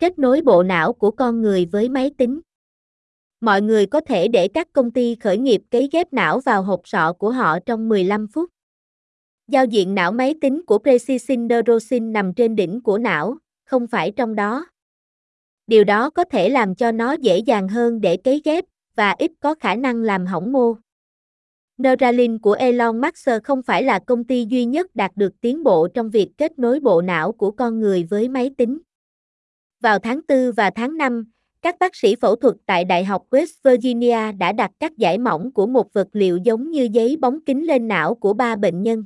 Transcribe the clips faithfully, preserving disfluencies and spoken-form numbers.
kết nối bộ não của con người với máy tính. Mọi người có thể để các công ty khởi nghiệp cấy ghép não vào hộp sọ của họ trong mười lăm phút. Giao diện não máy tính của Precision Neuroscience nằm trên đỉnh của não, không phải trong đó. Điều đó có thể làm cho nó dễ dàng hơn để cấy ghép và ít có khả năng làm hỏng mô. Neuralink của Elon Musk không phải là công ty duy nhất đạt được tiến bộ trong việc kết nối bộ não của con người với máy tính. Vào tháng tư và tháng năm, các bác sĩ phẫu thuật tại Đại học West Virginia đã đặt các dải mỏng của một vật liệu giống như giấy bóng kính lên não của ba bệnh nhân.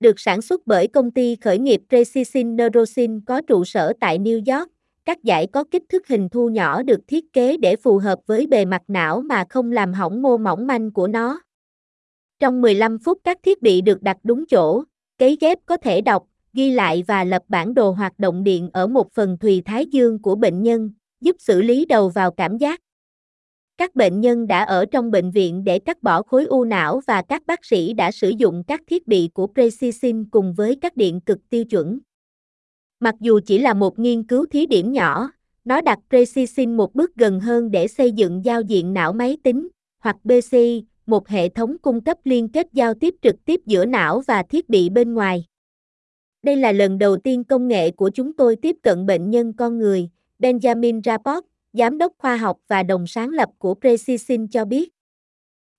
Được sản xuất bởi công ty khởi nghiệp Precision Neuroscience có trụ sở tại New York, các dải có kích thước hình thu nhỏ được thiết kế để phù hợp với bề mặt não mà không làm hỏng mô mỏng manh của nó. Trong mười lăm phút các thiết bị được đặt đúng chỗ, cấy ghép có thể đọc, ghi lại và lập bản đồ hoạt động điện ở một phần thùy thái dương của bệnh nhân, giúp xử lý đầu vào cảm giác. Các bệnh nhân đã ở trong bệnh viện để cắt bỏ khối u não và các bác sĩ đã sử dụng các thiết bị của Precision cùng với các điện cực tiêu chuẩn. Mặc dù chỉ là một nghiên cứu thí điểm nhỏ, nó đặt Precision một bước gần hơn để xây dựng giao diện não máy tính, hoặc B C I, một hệ thống cung cấp liên kết giao tiếp trực tiếp giữa não và thiết bị bên ngoài. Đây là lần đầu tiên công nghệ của chúng tôi tiếp cận bệnh nhân con người, Benjamin Rapoport, giám đốc khoa học và đồng sáng lập của Precision cho biết.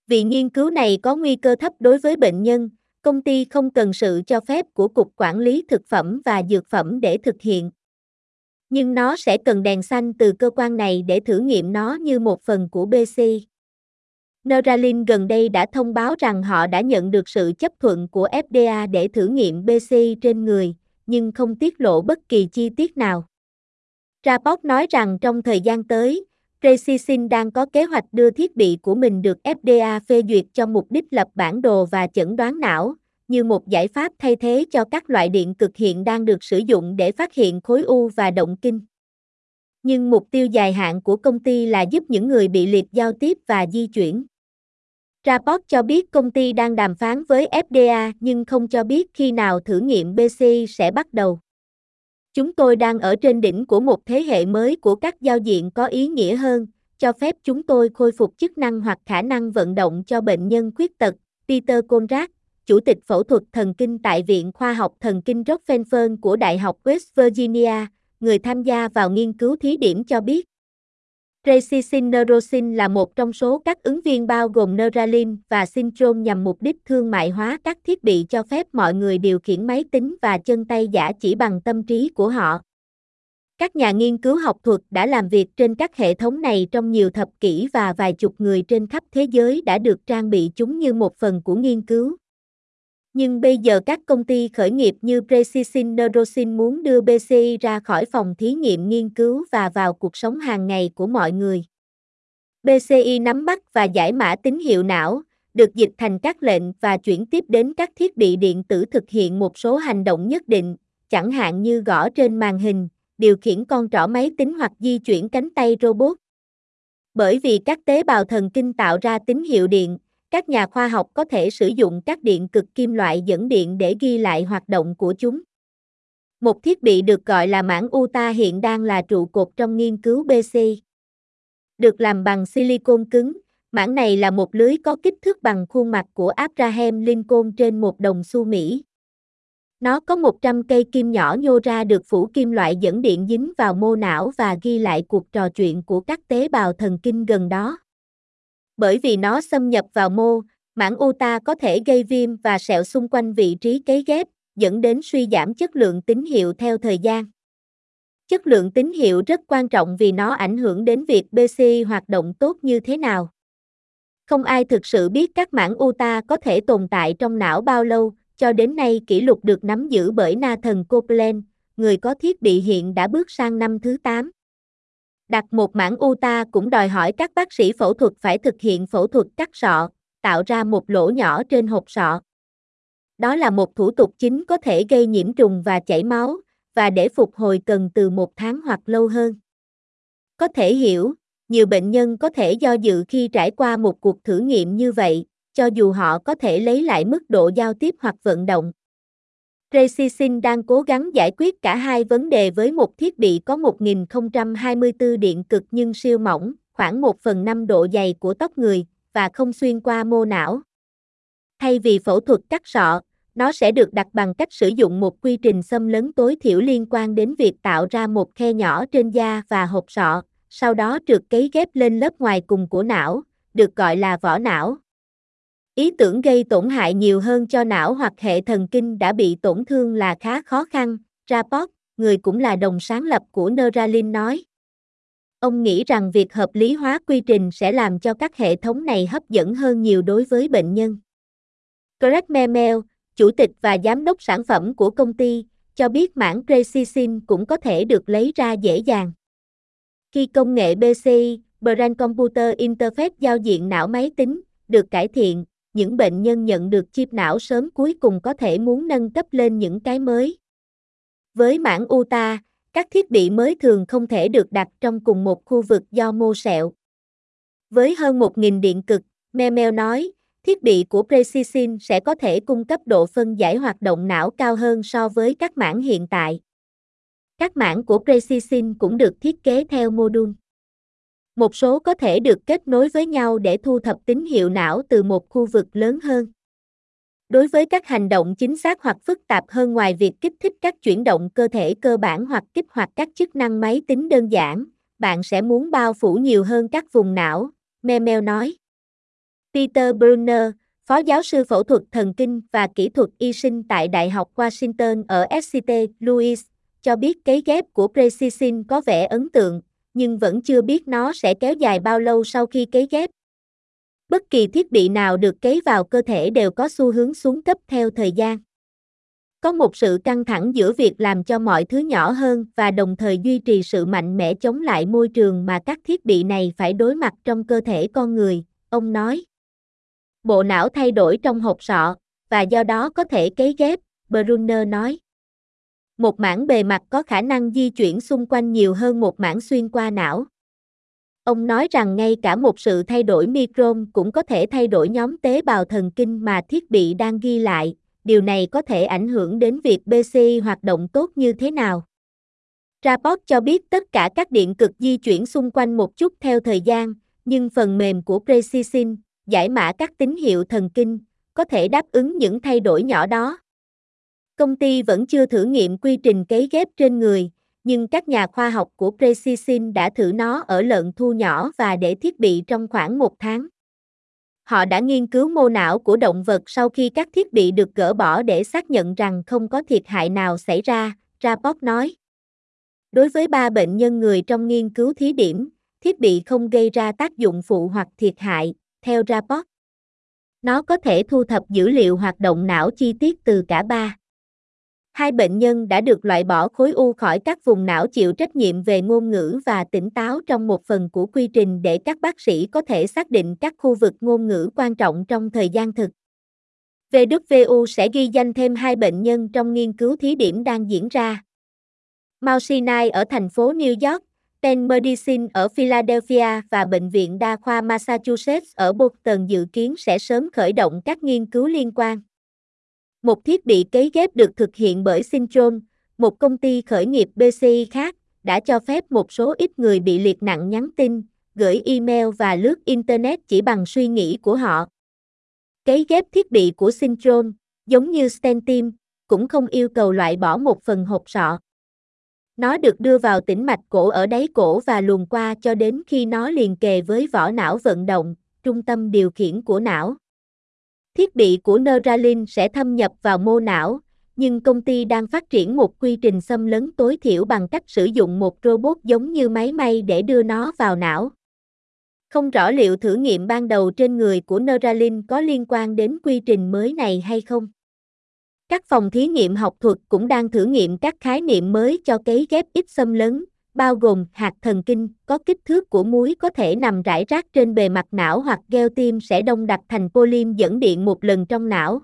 Vì nghiên cứu này có nguy cơ thấp đối với bệnh nhân, công ty không cần sự cho phép của Cục Quản lý Thực phẩm và Dược phẩm để thực hiện. Nhưng nó sẽ cần đèn xanh từ cơ quan này để thử nghiệm nó như một phần của B C I. Neuralink gần đây đã thông báo rằng họ đã nhận được sự chấp thuận của F D A để thử nghiệm B C I trên người, nhưng không tiết lộ bất kỳ chi tiết nào. Rapoport nói rằng trong thời gian tới, Precision đang có kế hoạch đưa thiết bị của mình được F D A phê duyệt cho mục đích lập bản đồ và chẩn đoán não, như một giải pháp thay thế cho các loại điện cực hiện đang được sử dụng để phát hiện khối u và động kinh. Nhưng mục tiêu dài hạn của công ty là giúp những người bị liệt giao tiếp và di chuyển. Rapoport cho biết công ty đang đàm phán với F D A nhưng không cho biết khi nào thử nghiệm B C I sẽ bắt đầu. Chúng tôi đang ở trên đỉnh của một thế hệ mới của các giao diện có ý nghĩa hơn, cho phép chúng tôi khôi phục chức năng hoặc khả năng vận động cho bệnh nhân khuyết tật, Peter Konrad, Chủ tịch phẫu thuật thần kinh tại Viện Khoa học Thần kinh Rockefeller của Đại học West Virginia, người tham gia vào nghiên cứu thí điểm cho biết. Precision Neuroscience là một trong số các ứng viên bao gồm Neuralink và Synchron nhằm mục đích thương mại hóa các thiết bị cho phép mọi người điều khiển máy tính và chân tay giả chỉ bằng tâm trí của họ. Các nhà nghiên cứu học thuật đã làm việc trên các hệ thống này trong nhiều thập kỷ và vài chục người trên khắp thế giới đã được trang bị chúng như một phần của nghiên cứu. Nhưng bây giờ các công ty khởi nghiệp như Precision Neuroscience muốn đưa B C I ra khỏi phòng thí nghiệm nghiên cứu và vào cuộc sống hàng ngày của mọi người. B C I nắm bắt và giải mã tín hiệu não, được dịch thành các lệnh và chuyển tiếp đến các thiết bị điện tử thực hiện một số hành động nhất định, chẳng hạn như gõ trên màn hình, điều khiển con trỏ máy tính hoặc di chuyển cánh tay robot. Bởi vì các tế bào thần kinh tạo ra tín hiệu điện, các nhà khoa học có thể sử dụng các điện cực kim loại dẫn điện để ghi lại hoạt động của chúng. Một thiết bị được gọi là mảng Utah hiện đang là trụ cột trong nghiên cứu B C I. Được làm bằng silicon cứng, mảng này là một lưới có kích thước bằng khuôn mặt của Abraham Lincoln trên một đồng xu Mỹ. Nó có một trăm cây kim nhỏ nhô ra được phủ kim loại dẫn điện dính vào mô não và ghi lại cuộc trò chuyện của các tế bào thần kinh gần đó. Bởi vì nó xâm nhập vào mô, mảng Utah có thể gây viêm và sẹo xung quanh vị trí cấy ghép, dẫn đến suy giảm chất lượng tín hiệu theo thời gian. Chất lượng tín hiệu rất quan trọng vì nó ảnh hưởng đến việc B C I hoạt động tốt như thế nào. Không ai thực sự biết các mảng Utah có thể tồn tại trong não bao lâu, cho đến nay kỷ lục được nắm giữ bởi Nathan Copeland, người có thiết bị hiện đã bước sang năm thứ tám. Đặt một mảng Utah cũng đòi hỏi các bác sĩ phẫu thuật phải thực hiện phẫu thuật cắt sọ, tạo ra một lỗ nhỏ trên hộp sọ. Đó là một thủ tục chính có thể gây nhiễm trùng và chảy máu, và để phục hồi cần từ một tháng hoặc lâu hơn. Có thể hiểu, nhiều bệnh nhân có thể do dự khi trải qua một cuộc thử nghiệm như vậy, cho dù họ có thể lấy lại mức độ giao tiếp hoặc vận động. Precision đang cố gắng giải quyết cả hai vấn đề với một thiết bị có một nghìn không trăm hai mươi tư điện cực nhưng siêu mỏng, khoảng một phần năm độ dày của tóc người, và không xuyên qua mô não. Thay vì phẫu thuật cắt sọ, nó sẽ được đặt bằng cách sử dụng một quy trình xâm lấn tối thiểu liên quan đến việc tạo ra một khe nhỏ trên da và hộp sọ, sau đó trượt cấy ghép lên lớp ngoài cùng của não, được gọi là vỏ não. Ý tưởng gây tổn hại nhiều hơn cho não hoặc hệ thần kinh đã bị tổn thương là khá khó khăn, Rapoport, người cũng là đồng sáng lập của Neuralink nói. Ông nghĩ rằng việc hợp lý hóa quy trình sẽ làm cho các hệ thống này hấp dẫn hơn nhiều đối với bệnh nhân. Craig Mael, chủ tịch và giám đốc sản phẩm của công ty, cho biết mảng Precision cũng có thể được lấy ra dễ dàng. Khi công nghệ bê xê i, Brain Computer Interface giao diện não máy tính, được cải thiện, những bệnh nhân nhận được chip não sớm cuối cùng có thể muốn nâng cấp lên những cái mới. Với mảng Utah, các thiết bị mới thường không thể được đặt trong cùng một khu vực do mô sẹo. Với hơn một nghìn điện cực, Memel nói, thiết bị của Precision sẽ có thể cung cấp độ phân giải hoạt động não cao hơn so với các mảng hiện tại. Các mảng của Precision cũng được thiết kế theo mô đun. Một số có thể được kết nối với nhau để thu thập tín hiệu não từ một khu vực lớn hơn. Đối với các hành động chính xác hoặc phức tạp hơn ngoài việc kích thích các chuyển động cơ thể cơ bản hoặc kích hoạt các chức năng máy tính đơn giản, bạn sẽ muốn bao phủ nhiều hơn các vùng não, Memel nói. Peter Brunner, phó giáo sư phẫu thuật thần kinh và kỹ thuật y sinh tại Đại học Washington ở Saint Louis, cho biết cấy ghép của Precision có vẻ ấn tượng, nhưng vẫn chưa biết nó sẽ kéo dài bao lâu sau khi cấy ghép. Bất kỳ thiết bị nào được cấy vào cơ thể đều có xu hướng xuống cấp theo thời gian. Có một sự căng thẳng giữa việc làm cho mọi thứ nhỏ hơn và đồng thời duy trì sự mạnh mẽ chống lại môi trường mà các thiết bị này phải đối mặt trong cơ thể con người, ông nói. Bộ não thay đổi trong hộp sọ, và do đó có thể cấy ghép, Brunner nói. Một mảng bề mặt có khả năng di chuyển xung quanh nhiều hơn một mảng xuyên qua não. Ông nói rằng ngay cả một sự thay đổi micron cũng có thể thay đổi nhóm tế bào thần kinh mà thiết bị đang ghi lại, điều này có thể ảnh hưởng đến việc bê xê i hoạt động tốt như thế nào. Rapoport cho biết tất cả các điện cực di chuyển xung quanh một chút theo thời gian, nhưng phần mềm của Precision, giải mã các tín hiệu thần kinh, có thể đáp ứng những thay đổi nhỏ đó. Công ty vẫn chưa thử nghiệm quy trình cấy ghép trên người, nhưng các nhà khoa học của Precision đã thử nó ở lợn thu nhỏ và để thiết bị trong khoảng một tháng. Họ đã nghiên cứu mô não của động vật sau khi các thiết bị được gỡ bỏ để xác nhận rằng không có thiệt hại nào xảy ra, Rapoport nói. Đối với ba bệnh nhân người trong nghiên cứu thí điểm, thiết bị không gây ra tác dụng phụ hoặc thiệt hại, theo Rapoport. Nó có thể thu thập dữ liệu hoạt động não chi tiết từ cả ba. Hai bệnh nhân đã được loại bỏ khối u khỏi các vùng não chịu trách nhiệm về ngôn ngữ và tỉnh táo trong một phần của quy trình để các bác sĩ có thể xác định các khu vực ngôn ngữ quan trọng trong thời gian thực. vê kép vê u sẽ ghi danh thêm hai bệnh nhân trong nghiên cứu thí điểm đang diễn ra. Mount Sinai ở thành phố New York, Penn Medicine ở Philadelphia và Bệnh viện Đa khoa Massachusetts ở Boston dự kiến sẽ sớm khởi động các nghiên cứu liên quan. Một thiết bị cấy ghép được thực hiện bởi Synchron, một công ty khởi nghiệp bê xê i khác, đã cho phép một số ít người bị liệt nặng nhắn tin, gửi email và lướt Internet chỉ bằng suy nghĩ của họ. Cấy ghép thiết bị của Synchron, giống như Stentim, cũng không yêu cầu loại bỏ một phần hộp sọ. Nó được đưa vào tĩnh mạch cổ ở đáy cổ và luồn qua cho đến khi nó liền kề với vỏ não vận động, trung tâm điều khiển của não. Thiết bị của Neuralink sẽ thâm nhập vào mô não, nhưng công ty đang phát triển một quy trình xâm lấn tối thiểu bằng cách sử dụng một robot giống như máy may để đưa nó vào não. Không rõ liệu thử nghiệm ban đầu trên người của Neuralink có liên quan đến quy trình mới này hay không. Các phòng thí nghiệm học thuật cũng đang thử nghiệm các khái niệm mới cho cấy ghép ít xâm lấn, bao gồm hạt thần kinh có kích thước của múi có thể nằm rải rác trên bề mặt não hoặc gel tiêm sẽ đông đặc thành polim dẫn điện một lần trong não.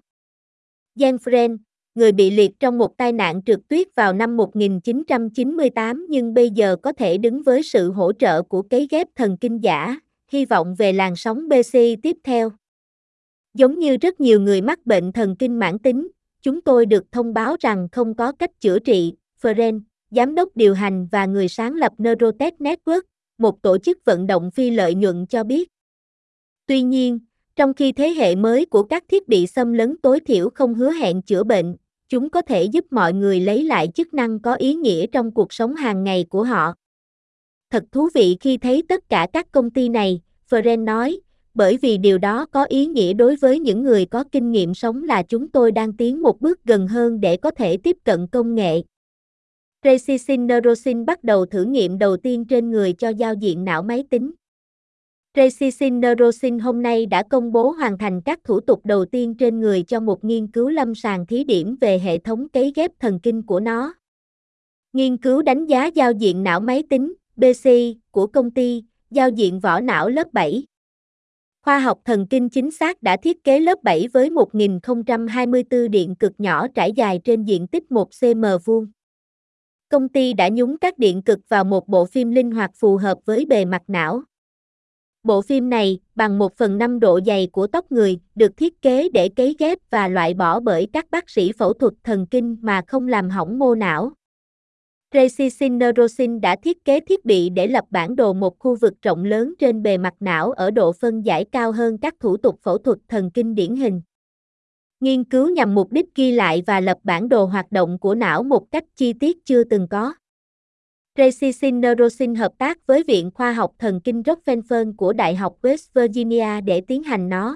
Jen French, người bị liệt trong một tai nạn trượt tuyết vào năm một nghìn chín trăm chín mươi tám nhưng bây giờ có thể đứng với sự hỗ trợ của cấy ghép thần kinh giả, hy vọng về làn sóng bê xê i tiếp theo. Giống như rất nhiều người mắc bệnh thần kinh mãn tính, chúng tôi được thông báo rằng không có cách chữa trị, French, giám đốc điều hành và người sáng lập Neurotech Network, một tổ chức vận động phi lợi nhuận cho biết. Tuy nhiên, trong khi thế hệ mới của các thiết bị xâm lấn tối thiểu không hứa hẹn chữa bệnh, chúng có thể giúp mọi người lấy lại chức năng có ý nghĩa trong cuộc sống hàng ngày của họ. Thật thú vị khi thấy tất cả các công ty này, French nói, bởi vì điều đó có ý nghĩa đối với những người có kinh nghiệm sống là chúng tôi đang tiến một bước gần hơn để có thể tiếp cận công nghệ. Precision Neuroscience bắt đầu thử nghiệm đầu tiên trên người cho giao diện não máy tính. Precision Neuroscience hôm nay đã công bố hoàn thành các thủ tục đầu tiên trên người cho một nghiên cứu lâm sàng thí điểm về hệ thống cấy ghép thần kinh của nó. Nghiên cứu đánh giá giao diện não máy tính, B C I, của công ty, giao diện vỏ não lớp bảy. Khoa học thần kinh chính xác đã thiết kế lớp bảy với một nghìn không trăm hai mươi tư điện cực nhỏ trải dài trên diện tích một xăng-ti-mét vuông. Công ty đã nhúng các điện cực vào một bộ phim linh hoạt phù hợp với bề mặt não. Bộ phim này, bằng một phần năm độ dày của tóc người, được thiết kế để cấy ghép và loại bỏ bởi các bác sĩ phẫu thuật thần kinh mà không làm hỏng mô não. Precision Neuroscience đã thiết kế thiết bị để lập bản đồ một khu vực rộng lớn trên bề mặt não ở độ phân giải cao hơn các thủ tục phẫu thuật thần kinh điển hình. Nghiên cứu nhằm mục đích ghi lại và lập bản đồ hoạt động của não một cách chi tiết chưa từng có. Precision Neuroscience hợp tác với Viện Khoa học Thần kinh Rockefeller của Đại học West Virginia để tiến hành nó.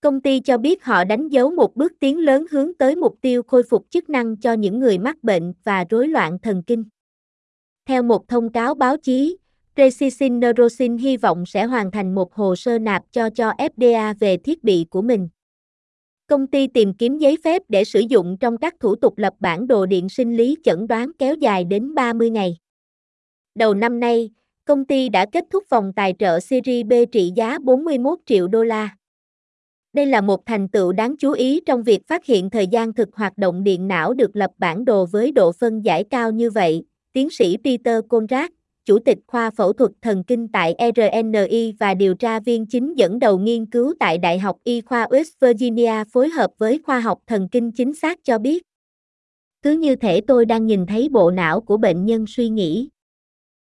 Công ty cho biết họ đánh dấu một bước tiến lớn hướng tới mục tiêu khôi phục chức năng cho những người mắc bệnh và rối loạn thần kinh. Theo một thông cáo báo chí, Precision Neuroscience hy vọng sẽ hoàn thành một hồ sơ nộp cho cho F D A về thiết bị của mình. Công ty tìm kiếm giấy phép để sử dụng trong các thủ tục lập bản đồ điện sinh lý chẩn đoán kéo dài đến ba mươi ngày. Đầu năm nay, công ty đã kết thúc vòng tài trợ Series B trị giá bốn mươi mốt triệu đô la. Đây là một thành tựu đáng chú ý trong việc phát hiện thời gian thực hoạt động điện não được lập bản đồ với độ phân giải cao như vậy, tiến sĩ Peter Konrad, Chủ tịch khoa phẫu thuật thần kinh tại R N I và điều tra viên chính dẫn đầu nghiên cứu tại Đại học Y khoa West Virginia phối hợp với khoa học thần kinh chính xác cho biết. Cứ như thể tôi đang nhìn thấy bộ não của bệnh nhân suy nghĩ.